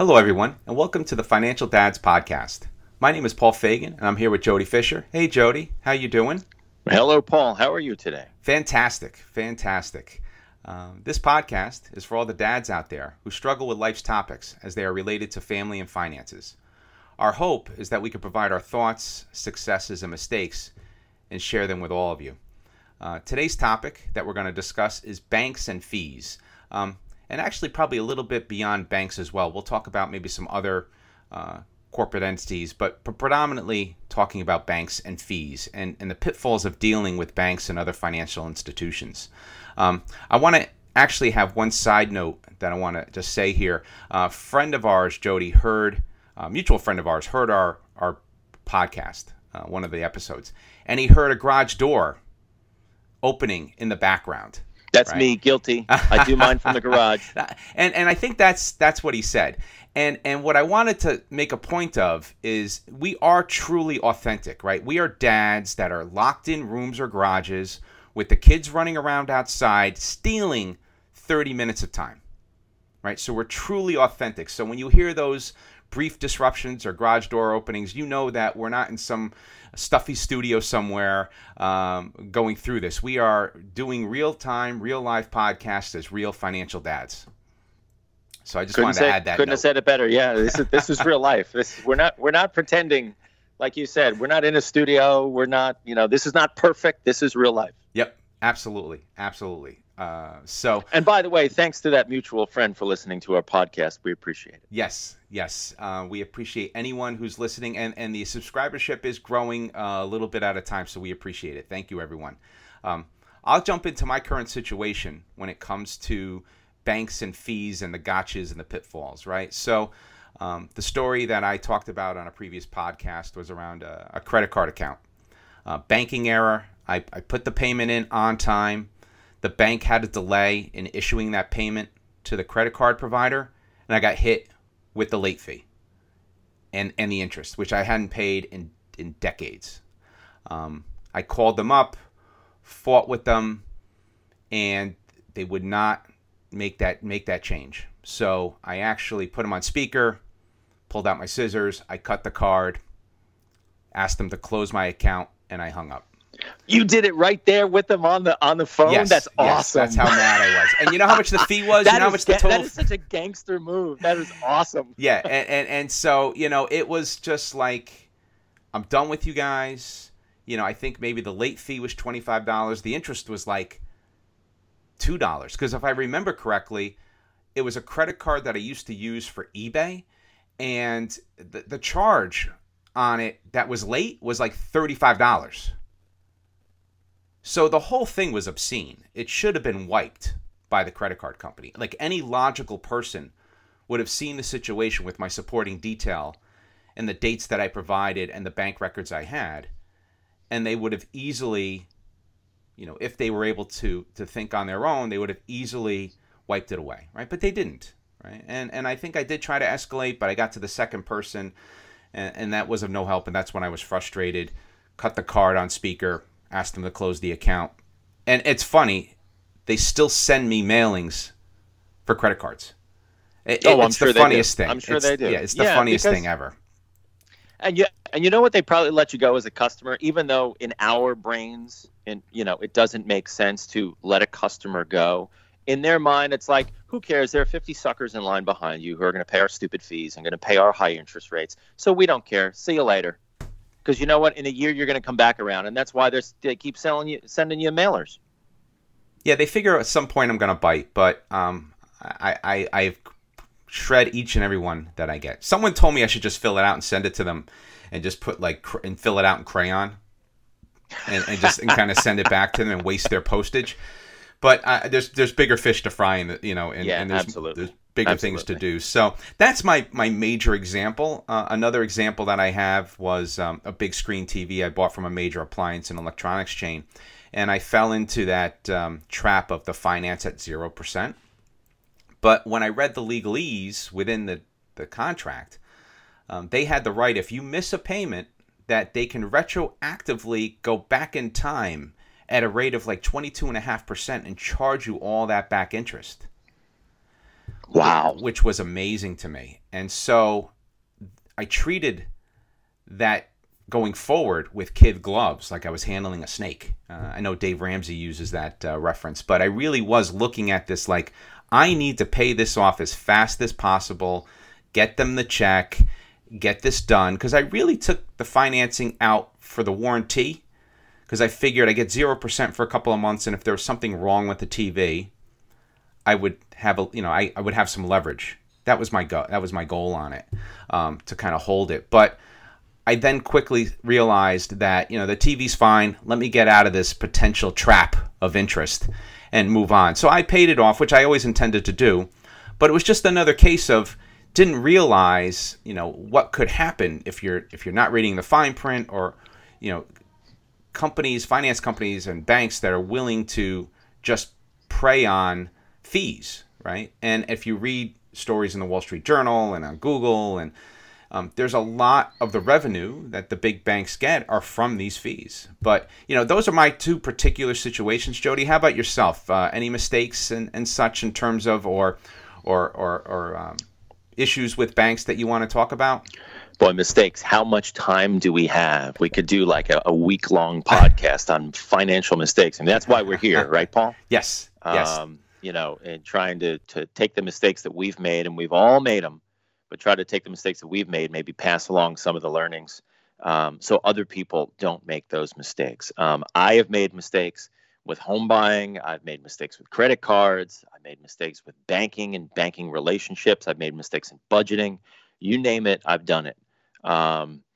Hello everyone, and welcome to the Financial Dads Podcast. My name is Paul Fagan, and I'm here with Jody Fisher. Hey Jody, how you doing? Hello Paul, how are you today? Fantastic. This podcast is for all the dads out there who struggle with life's topics as they are related to family and finances. Our hope is that we can provide our thoughts, successes, and mistakes and share them with all of you. Today's topic that we're going to discuss is banks and fees. And actually probably a little bit beyond banks as well. We'll talk about maybe some other corporate entities, but predominantly talking about banks and fees and the pitfalls of dealing with banks and other financial institutions. I want to actually have one side note that I want to just say here. A friend of ours, Jody, heard our podcast, one of the episodes, and he heard a garage door opening in the background. That's right. Me, guilty. I do mine from the garage. And I think that's what he said. And what I wanted to make a point of is we are truly authentic, right? We are dads that are locked in rooms or garages with the kids running around outside, stealing 30 minutes of time, right? So we're truly authentic. So when you hear those brief disruptions or garage door openings, you know that we're not in some stuffy studio somewhere going through this. We are doing real-time, real-life podcasts as real financial dads. So I just wanted to add that. Couldn't have said it better. Yeah, this is real life. We're not pretending, like you said. We're not in a studio. We're not. You know, this is not perfect. This is real life. Yep. Absolutely. And by the way, thanks to that mutual friend for listening to our podcast. We appreciate it. Yes. We appreciate anyone who's listening, and the subscribership is growing a little bit at a time, so we appreciate it. Thank you, everyone. I'll jump into my current situation when it comes to banks and fees and the gotchas and the pitfalls, right? So the story that I talked about on a previous podcast was around a credit card account. Banking error. I put the payment in on time. The bank had a delay in issuing that payment to the credit card provider, and I got hit with the late fee and the interest, which I hadn't paid in decades. I called them up, fought with them, and they would not make that change. So I actually put them on speaker, pulled out my scissors, I cut the card, asked them to close my account, and I hung up. You did it right there with them on the phone? Yes, that's awesome. Yes, that's how mad I was. And you know how much the fee was? You know how much the total? That is such a gangster move. That is awesome. Yeah, and so, you know, it was just like, I'm done with you guys. You know, I think maybe the late fee was $25. The interest was like $2. Because if I remember correctly, it was a credit card that I used to use for eBay. And the charge on it that was late was like $35. So the whole thing was obscene. It should have been wiped by the credit card company. Like any logical person would have seen the situation with my supporting detail and the dates that I provided and the bank records I had, and they would have easily, you know, if they were able to think on their own, they would have easily wiped it away, right? But they didn't, right? And I think I did try to escalate, but I got to the second person, and that was of no help, and that's when I was frustrated, cut the card on speaker, asked them to close the account. And it's funny, they still send me mailings for credit cards. It's the funniest thing. I'm sure they do. Yeah, it's the funniest thing ever. And you know what? They probably let you go as a customer, even though in our brains, and you know, it doesn't make sense to let a customer go. In their mind, it's like, who cares? There are 50 suckers in line behind you who are going to pay our stupid fees and going to pay our high interest rates. So we don't care. See you later. Because you know what? In a year, you're going to come back around. And that's why they keep sending you mailers. Yeah, they figure at some point I'm going to bite. But I shred each and every one that I get. Someone told me I should just fill it out and send it to them and just put and fill it out in crayon and kind of send it back to them and waste their postage. But there's bigger fish to fry, and there's bigger things to do. So that's my major example. Another example that I have was a big screen TV I bought from a major appliance and electronics chain. And I fell into that trap of the finance at 0%. But when I read the legalese within the contract, they had the right, if you miss a payment, that they can retroactively go back in time at a rate of like 22.5% and charge you all that back interest. Wow. Which was amazing to me. And so I treated that going forward with kid gloves, like I was handling a snake. I know Dave Ramsey uses that reference, but I really was looking at this like, I need to pay this off as fast as possible, get them the check, get this done, because I really took the financing out for the warranty, because I figured I get 0% for a couple of months, and if there was something wrong with the TV, I would have a, you know, I would have some leverage. That was my goal. That was my goal on it, to kind of hold it. But I then quickly realized that, you know, the TV's fine. Let me get out of this potential trap of interest and move on. So I paid it off, which I always intended to do, but it was just another case of didn't realize, you know, what could happen if you're not reading the fine print, or, you know, companies, finance companies and banks that are willing to just prey on fees, right? And if you read stories in the Wall Street Journal and on Google, and there's a lot of the revenue that the big banks get are from these fees. But, you know, those are my two particular situations. Jody, how about yourself? Any mistakes and such in terms of or issues with banks that you want to talk about? Boy, mistakes. How much time do we have? We could do like a week-long podcast on financial mistakes. And that's why we're here, right, Paul? Yes. You know, and trying to take the mistakes that we've made, and we've all made them, but try to take the mistakes that we've made, maybe pass along some of the learnings so other people don't make those mistakes. I have made mistakes with home buying. I've made mistakes with credit cards. I've made mistakes with banking and banking relationships. I've made mistakes in budgeting. You name it, I've done it. And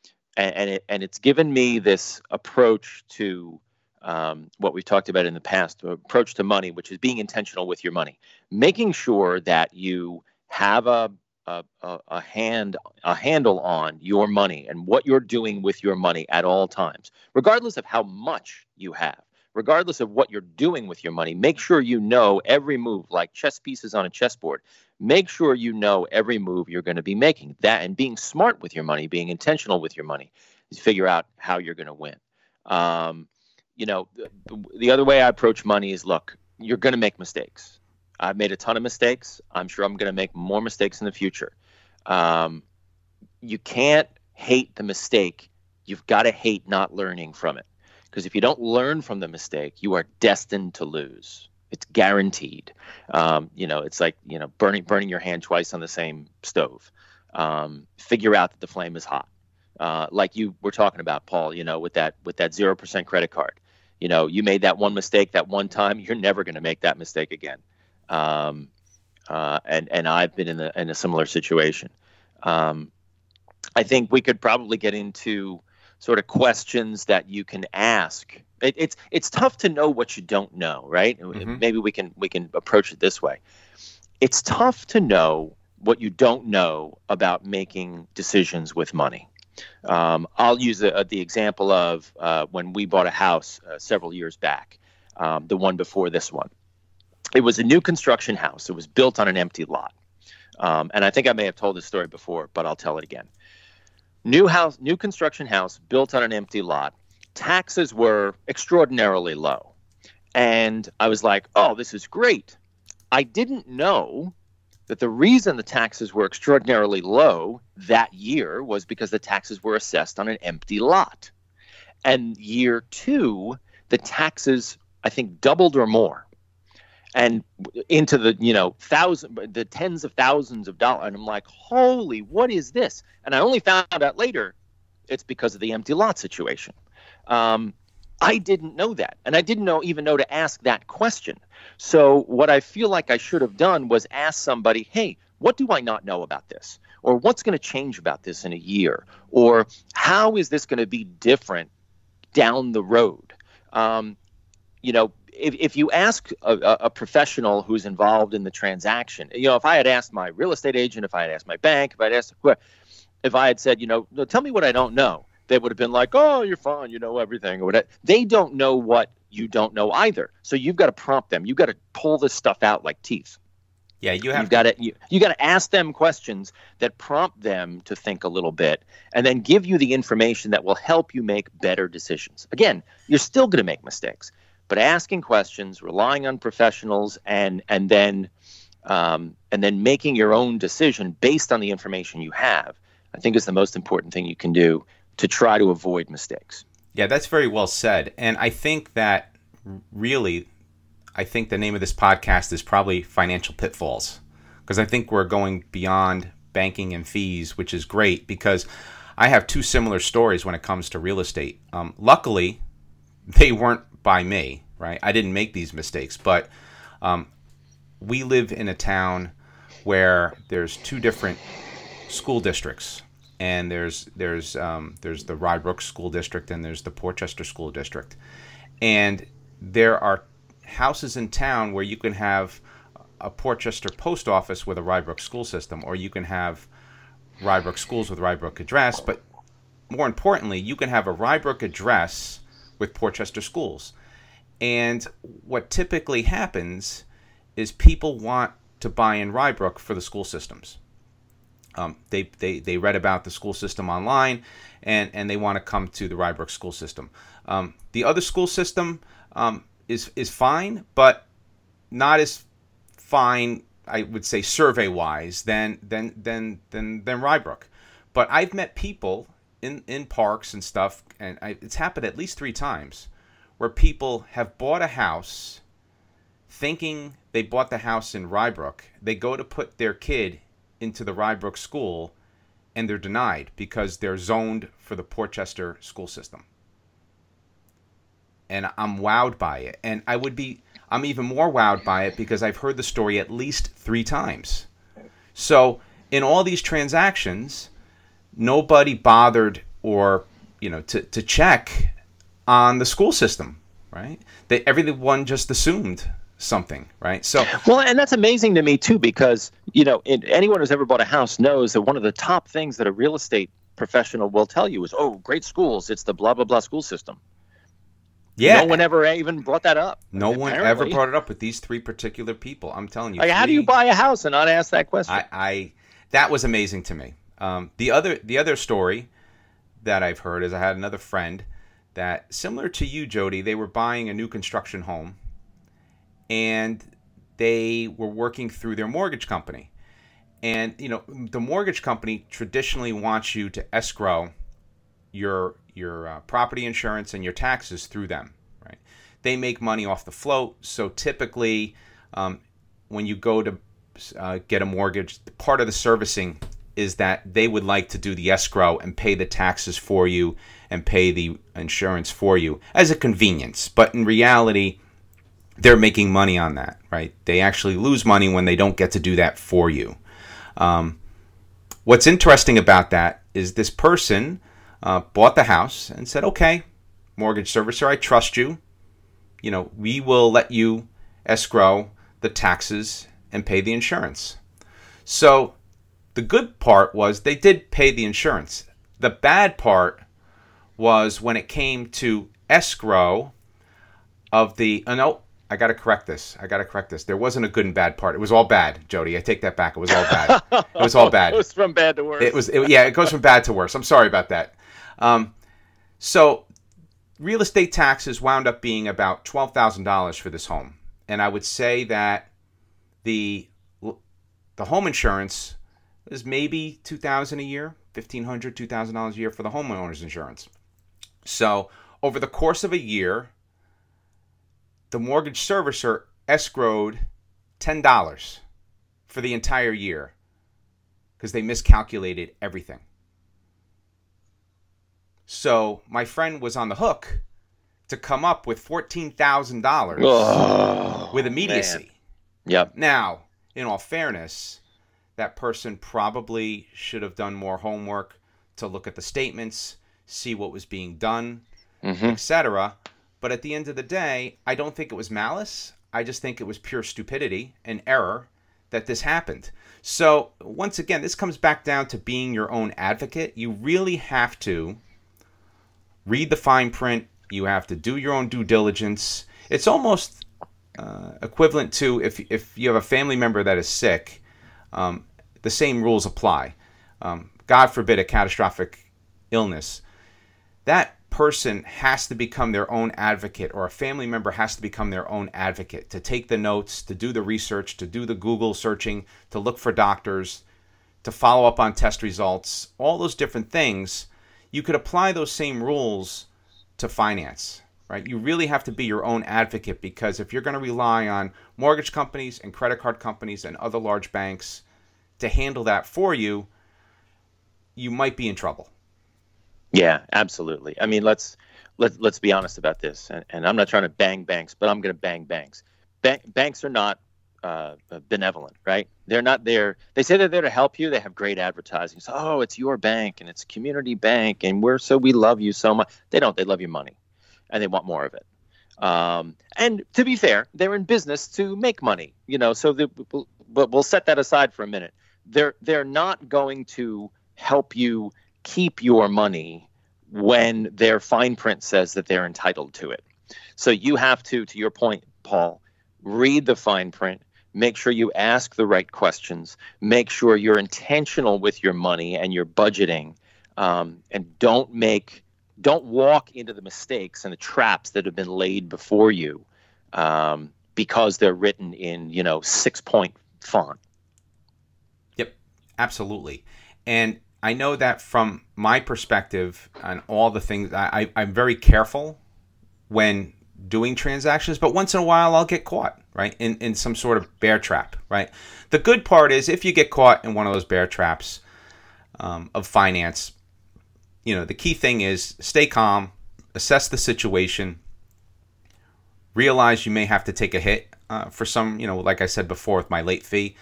it's given me this approach to what we've talked about in the past, the approach to money, which is being intentional with your money, making sure that you have a handle on your money and what you're doing with your money at all times, regardless of how much you have, regardless of what you're doing with your money. Make sure you know every move, like chess pieces on a chessboard. Make sure you know every move you're going to be making. That, and being smart with your money, being intentional with your money, is figure out how you're going to win. You know, the other way I approach money is, look, you're going to make mistakes. I've made a ton of mistakes. I'm sure I'm going to make more mistakes in the future. You can't hate the mistake. You've got to hate not learning from it. Because if you don't learn from the mistake, you are destined to lose. It's guaranteed. You know, it's like, you know, burning your hand twice on the same stove. Figure out that the flame is hot. Like you were talking about, Paul, you know, with that 0% credit card. You know, you made that one mistake that one time, you're never going to make that mistake again. And I've been in a similar situation. I think we could probably get into sort of questions that you can ask. It's tough to know what you don't know, right? Mm-hmm. Maybe we can approach it this way. It's tough to know what you don't know about making decisions with money. I'll use the example of when we bought a house several years back, the one before this one. It was a new construction house. It was built on an empty lot. And I think I may have told this story before, but I'll tell it again. New construction house built on an empty lot. Taxes were extraordinarily low. And I was like, oh, this is great. I didn't know that the reason the taxes were extraordinarily low that year was because the taxes were assessed on an empty lot. And year two, the taxes, I think, doubled or more. And into the, you know, the tens of thousands of dollars. And I'm like, holy, what is this? And I only found out later it's because of the empty lot situation. I didn't know that. And I didn't even know to ask that question. So what I feel like I should have done was ask somebody, hey, what do I not know about this? Or what's going to change about this in a year? Or how is this going to be different down the road? You know, if you ask a professional who's involved in the transaction, you know, if I had asked my real estate agent, if I had asked my bank, if I had said, you know, tell me what I don't know, they would have been like, oh, you're fine, you know everything, or whatever. They don't know what you don't know either. So you've got to prompt them. You've got to pull this stuff out like teeth. Yeah, you got to ask them questions that prompt them to think a little bit, and then give you the information that will help you make better decisions. Again, you're still going to make mistakes. But asking questions, relying on professionals, and then and then making your own decision based on the information you have, I think is the most important thing you can do to try to avoid mistakes. Yeah, that's very well said. And I think that really, I think the name of this podcast is probably Financial Pitfalls, because I think we're going beyond banking and fees, which is great, because I have two similar stories when it comes to real estate. Luckily, they weren't by me, right? I didn't make these mistakes, but we live in a town where there's two different school districts. And there's the Rye Brook School District and there's the Port Chester School District. And there are houses in town where you can have a Port Chester post office with a Rye Brook school system, or you can have Rye Brook schools with Rye Brook address. But more importantly, you can have a Rye Brook address with Port Chester schools. And what typically happens is people want to buy in Rye Brook for the school systems. They read about the school system online, and they want to come to the Rye Brook school system. The other school system is fine, but not as fine, I would say, survey-wise than Rye Brook. But I've met people in parks and stuff, and it's happened at least 3 times, where people have bought a house thinking they bought the house in Rye Brook. They go to put their kid into the Rye Brook school, and they're denied because they're zoned for the Port Chester school system. And I'm wowed by it. And I'm even more wowed by it because I've heard the story at least 3 times. So in all these transactions, nobody bothered to check on the school system, right? That everyone just assumed something, right? So well, and that's amazing to me too, because anyone who's ever bought a house knows that one of the top things that a real estate professional will tell you is, oh, great schools, it's the blah blah blah school system. Yeah, no one ever even brought that up. No one ever brought it up with these 3 particular people. I'm telling you, like, how do you buy a house and not ask that question? I that was amazing to me. The other story that I've heard is I had another friend that, similar to you, Jody, they were buying a new construction home. And they were working through their mortgage company. And, the mortgage company traditionally wants you to escrow your property insurance and your taxes through them, right? They make money off the float. So typically, when you go to get a mortgage, part of the servicing is that they would like to do the escrow and pay the taxes for you and pay the insurance for you as a convenience. But in reality, they're making money on that, right? They actually lose money when they don't get to do that for you. What's interesting about that is this person bought the house and said, okay, mortgage servicer, I trust you. We will let you escrow the taxes and pay the insurance. So the good part was they did pay the insurance. The bad part was when it came to escrow of the I got to correct this. There wasn't a good and bad part. It was all bad, Jody. I take that back. It was all bad. It goes from bad to worse. It goes from bad to worse. I'm sorry about that. So real estate taxes wound up being about $12,000 for this home. And I would say that the home insurance is maybe $2,000 a year, $1,500, $2,000 a year for the homeowner's insurance. So over the course of a year, the mortgage servicer escrowed $10 for the entire year because they miscalculated everything. So my friend was on the hook to come up with $14,000 with immediacy. Yep. Now, in all fairness, that person probably should have done more homework to look at the statements, see what was being done, etc. But at the end of the day, I don't think it was malice. I just think it was pure stupidity and error that this happened. So once again, this comes back down to being your own advocate. You really have to read the fine print. You have to do your own due diligence. It's almost equivalent to if you have a family member that is sick, the same rules apply. God forbid a catastrophic illness. That person has to become their own advocate, or a family member has to become their own advocate, to take the notes, to do the research, to do the Google searching, to look for doctors, to follow up on test results, all those different things. You could apply those same rules to finance, right? You really have to be your own advocate, because if you're going to rely on mortgage companies and credit card companies and other large banks to handle that for you, you might be in trouble. Yeah, absolutely. I mean, let's be honest about this. And I'm not trying to bang banks, but I'm going to bang banks. Banks are not benevolent, right? They're not there. They say they're there to help you. They have great advertising. So, oh, it's your bank and it's a community bank, and we love you so much. They don't. They love your money, and they want more of it. And to be fair, they're in business to make money, So but we'll set that aside for a minute. They're not going to help you keep your money when their fine print says that they're entitled to it. So you have to your point, Paul, read the fine print, make sure you ask the right questions, make sure you're intentional with your money and your budgeting, and don't walk into the mistakes and the traps that have been laid before you because they're written in, 6-point font. Yep, absolutely. And I know that from my perspective on all the things, I'm very careful when doing transactions, but once in a while I'll get caught, right, in some sort of bear trap, right? The good part is if you get caught in one of those bear traps of finance, the key thing is stay calm, assess the situation, realize you may have to take a hit for some, like I said before with my late fee,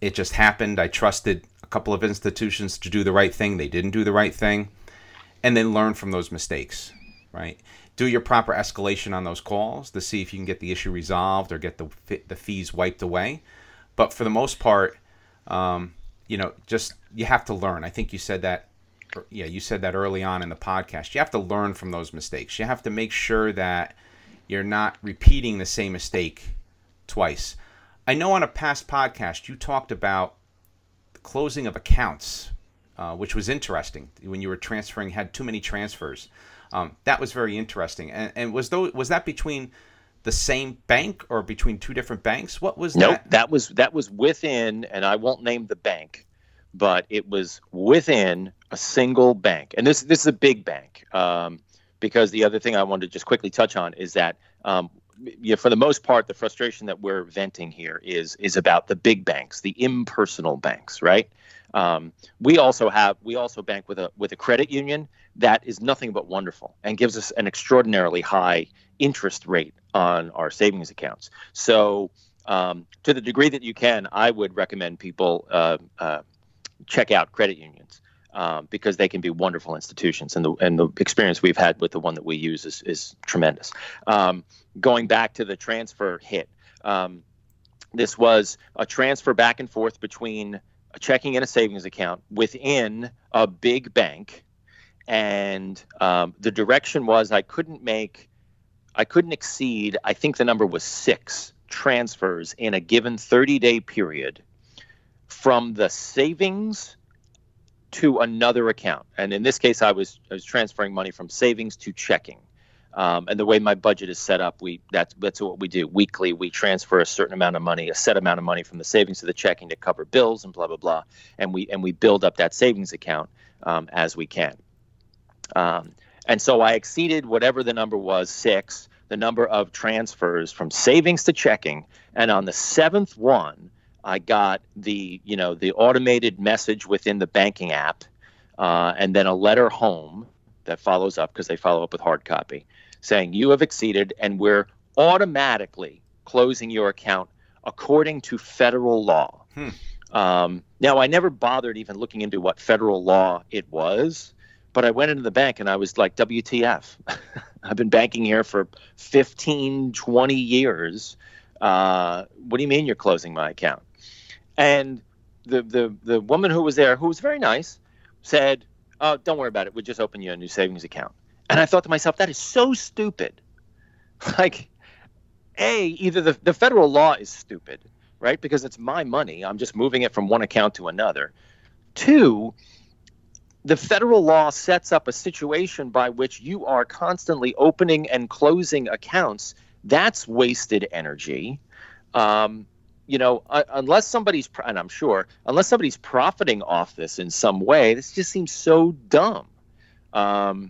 it just happened. I trusted couple of institutions to do the right thing. They didn't do the right thing. And then learn from those mistakes, right? Do your proper escalation on those calls to see if you can get the issue resolved or get the fees wiped away. But for the most part, you have to learn. I think you said that. Yeah, you said that early on in the podcast. You have to learn from those mistakes. You have to make sure that you're not repeating the same mistake twice. I know on a past podcast, you talked about closing of accounts, which was interesting when you were transferring, had too many transfers. That was very interesting. And was that between the same bank or between two different banks? What was that? Nope, that was within, and I won't name the bank, but it was within a single bank. And this is a big bank, because the other thing I wanted to just quickly touch on is that for the most part, the frustration that we're venting here is about the big banks, the impersonal banks, right? We also bank with a credit union that is nothing but wonderful and gives us an extraordinarily high interest rate on our savings accounts. So, to the degree that you can, I would recommend people check out credit unions. Because they can be wonderful institutions, and the experience we've had with the one that we use is tremendous. Going back to the transfer hit, this was a transfer back and forth between a checking and a savings account within a big bank, and the direction was I couldn't exceed. I think the number was 6 transfers in a given 30-day period from the savings to another account. And in this case, I was transferring money from savings to checking. And the way my budget is set up, that's what we do. Weekly, we transfer a certain amount of money, a set amount of money from the savings to the checking to cover bills and blah, blah, blah. And we build up that savings account as we can. And so I exceeded whatever the number was, 6, the number of transfers from savings to checking. And on the 7th one, I got the automated message within the banking app, and then a letter home that follows up, because they follow up with hard copy, saying you have exceeded and we're automatically closing your account according to federal law. Now, I never bothered even looking into what federal law it was, but I went into the bank and I was like, WTF. I've been banking here for 15, 20 years. What do you mean you're closing my account? And the woman who was there, who was very nice, said, "Oh, don't worry about it. We'll just open you a new savings account." And I thought to myself, that is so stupid. Like, either the federal law is stupid, right? Because it's my money. I'm just moving it from one account to another. 2, the federal law sets up a situation by which you are constantly opening and closing accounts. That's wasted energy. Unless somebody's, and I'm sure, unless somebody's profiting off this in some way, this just seems so dumb. Now,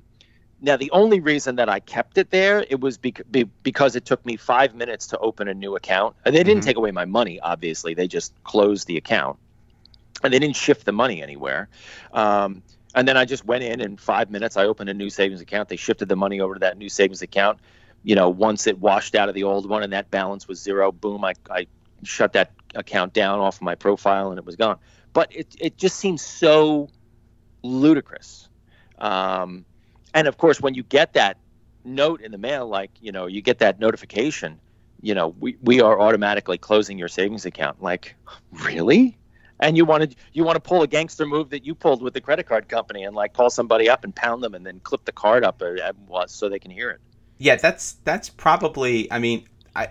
the only reason that I kept it there, it was because it took me 5 minutes to open a new account. And they didn't take away my money, obviously. They just closed the account. And they didn't shift the money anywhere. And then I just went in 5 minutes, I opened a new savings account. They shifted the money over to that new savings account. You know, once it washed out of the old one and that balance was zero, boom, I shut that account down off my profile and it was gone. But it just seems so ludicrous. And of course, when you get that note in the mail, you get that notification, we are automatically closing your savings account. Like, really? And you want to pull a gangster move that you pulled with the credit card company and call somebody up and pound them and then clip the card up so they can hear it. Yeah, that's probably,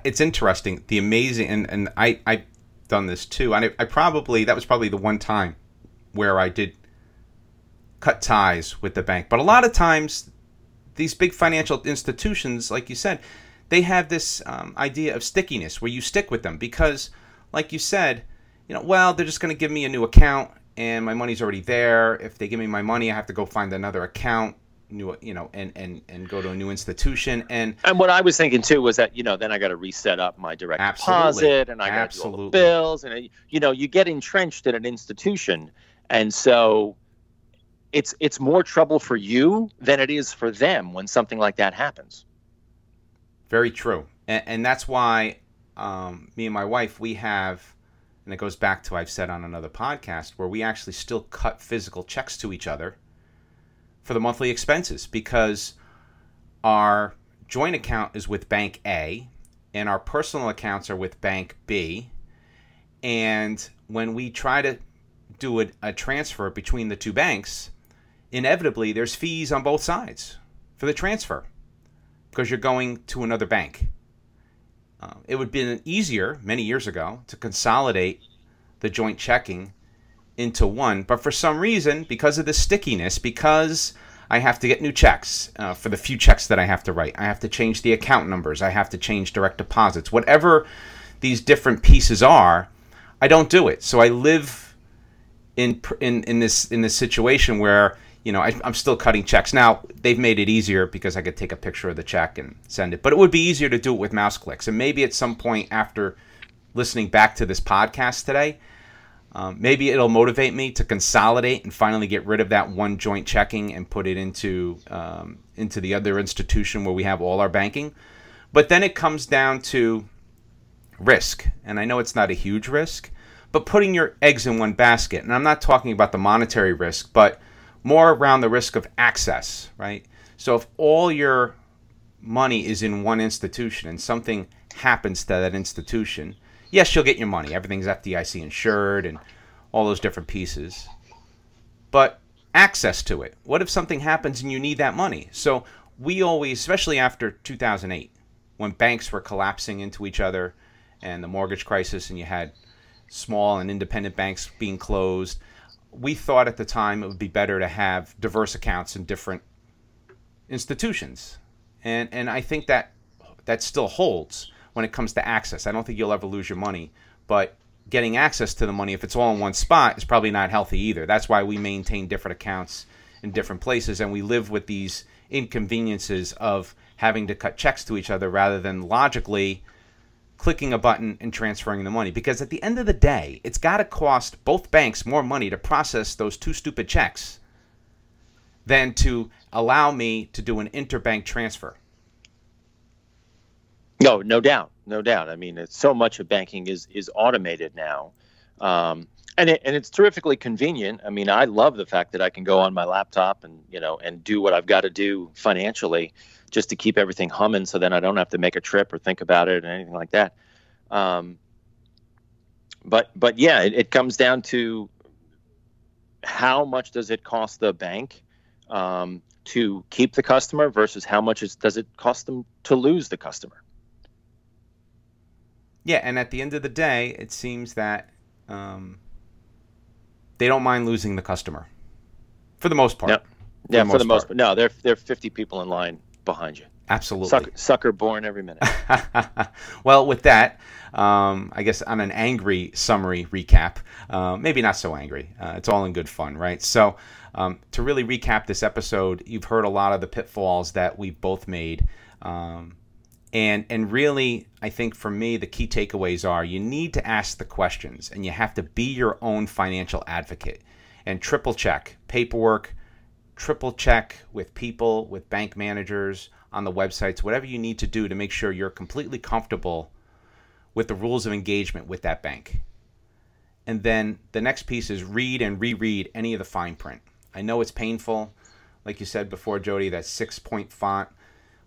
it's interesting. The amazing, and I've done this too. And that was probably the one time where I did cut ties with the bank. But a lot of times these big financial institutions, like you said, they have this idea of stickiness where you stick with them because, like you said, they're just going to give me a new account and my money's already there. If they give me my money, I have to go find another account, and go to a new institution. And what I was thinking too was that, then I got to reset up my direct deposit and I got to do all the bills and, you get entrenched in an institution. And so it's more trouble for you than it is for them when something like that happens. Very true. And that's why me and my wife, we have... And it goes back to I've said on another podcast where we actually still cut physical checks to each other for the monthly expenses because our joint account is with Bank A and our personal accounts are with Bank B. And when we try to do a transfer between the two banks, inevitably there's fees on both sides for the transfer because you're going to another bank. It would have been easier many years ago to consolidate the joint checking into one. But for some reason, because of the stickiness, because I have to get new checks for the few checks that I have to write, I have to change the account numbers, I have to change direct deposits, whatever these different pieces are, I don't do it. So I live in this situation where I'm still cutting checks. Now, they've made it easier because I could take a picture of the check and send it. But it would be easier to do it with mouse clicks. And maybe at some point after listening back to this podcast today, maybe it'll motivate me to consolidate and finally get rid of that one joint checking and put it into the other institution where we have all our banking. But then it comes down to risk. And I know it's not a huge risk, but putting your eggs in one basket. And I'm not talking about the monetary risk, but more around the risk of access, right? So if all your money is in one institution and something happens to that institution, yes, you'll get your money. Everything's FDIC insured and all those different pieces. But access to it. What if something happens and you need that money? So we always, especially after 2008, when banks were collapsing into each other and the mortgage crisis and you had small and independent banks being closed, we thought at the time it would be better to have diverse accounts in different institutions. And I think that still holds when it comes to access. I don't think you'll ever lose your money, but getting access to the money, if it's all in one spot, is probably not healthy either. That's why we maintain different accounts in different places, and we live with these inconveniences of having to cut checks to each other rather than logically clicking a button and transferring the money, because at the end of the day, it's got to cost both banks more money to process those two stupid checks than to allow me to do an interbank transfer. No doubt. I mean, it's so much of banking is automated now, and it's terrifically convenient. I mean, I love the fact that I can go on my laptop and and do what I've got to do financially, just to keep everything humming so then I don't have to make a trip or think about it or anything like that. But yeah, it comes down to how much does it cost the bank to keep the customer versus how much does it cost them to lose the customer? Yeah, and at the end of the day, it seems that they don't mind losing the customer. for the most part. Yeah, for the most part. No, there are 50 people in line behind you. Absolutely. Sucker born every minute. Well, with that, I guess on an angry summary recap, maybe not so angry. It's all in good fun, right? So to really recap this episode, you've heard a lot of the pitfalls that we've both made. And really, I think for me, the key takeaways are you need to ask the questions and you have to be your own financial advocate and triple check paperwork, triple check with people, with bank managers, on the websites, whatever you need to do to make sure you're completely comfortable with the rules of engagement with that bank. And then the next piece is read and reread any of the fine print. I know it's painful. Like you said before, Jody, that 6-point font,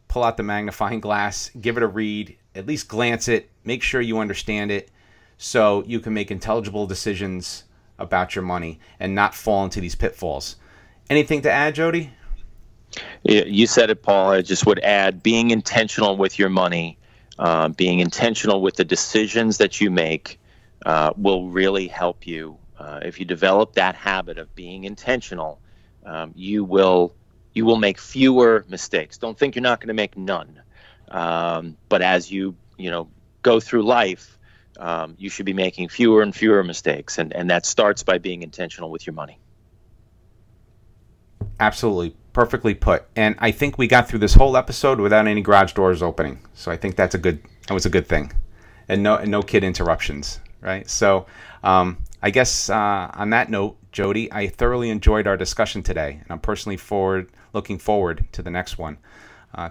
pull out the magnifying glass, give it a read, at least glance it, make sure you understand it so you can make intelligible decisions about your money and not fall into these pitfalls. Anything to add, Jody? You said it, Paul. I just would add being intentional with your money, being intentional with the decisions that you make will really help you. If you develop that habit of being intentional, you will make fewer mistakes. Don't think you're not going to make none. But as you go through life, you should be making fewer and fewer mistakes. And that starts by being intentional with your money. Absolutely. Perfectly put. And I think we got through this whole episode without any garage doors opening. So I think that was a good thing. And no kid interruptions, right? So I guess on that note, Jody, I thoroughly enjoyed our discussion today. And I'm personally looking forward to the next one.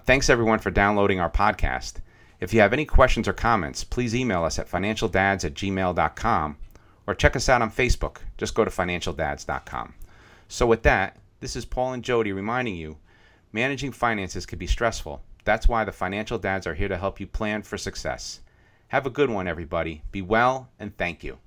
Thanks, everyone, for downloading our podcast. If you have any questions or comments, please email us at financialdads@gmail.com or check us out on Facebook. Just go to financialdads.com. So with that, this is Paul and Jody reminding you, managing finances can be stressful. That's why the Financial Dads are here to help you plan for success. Have a good one, everybody. Be well, and thank you.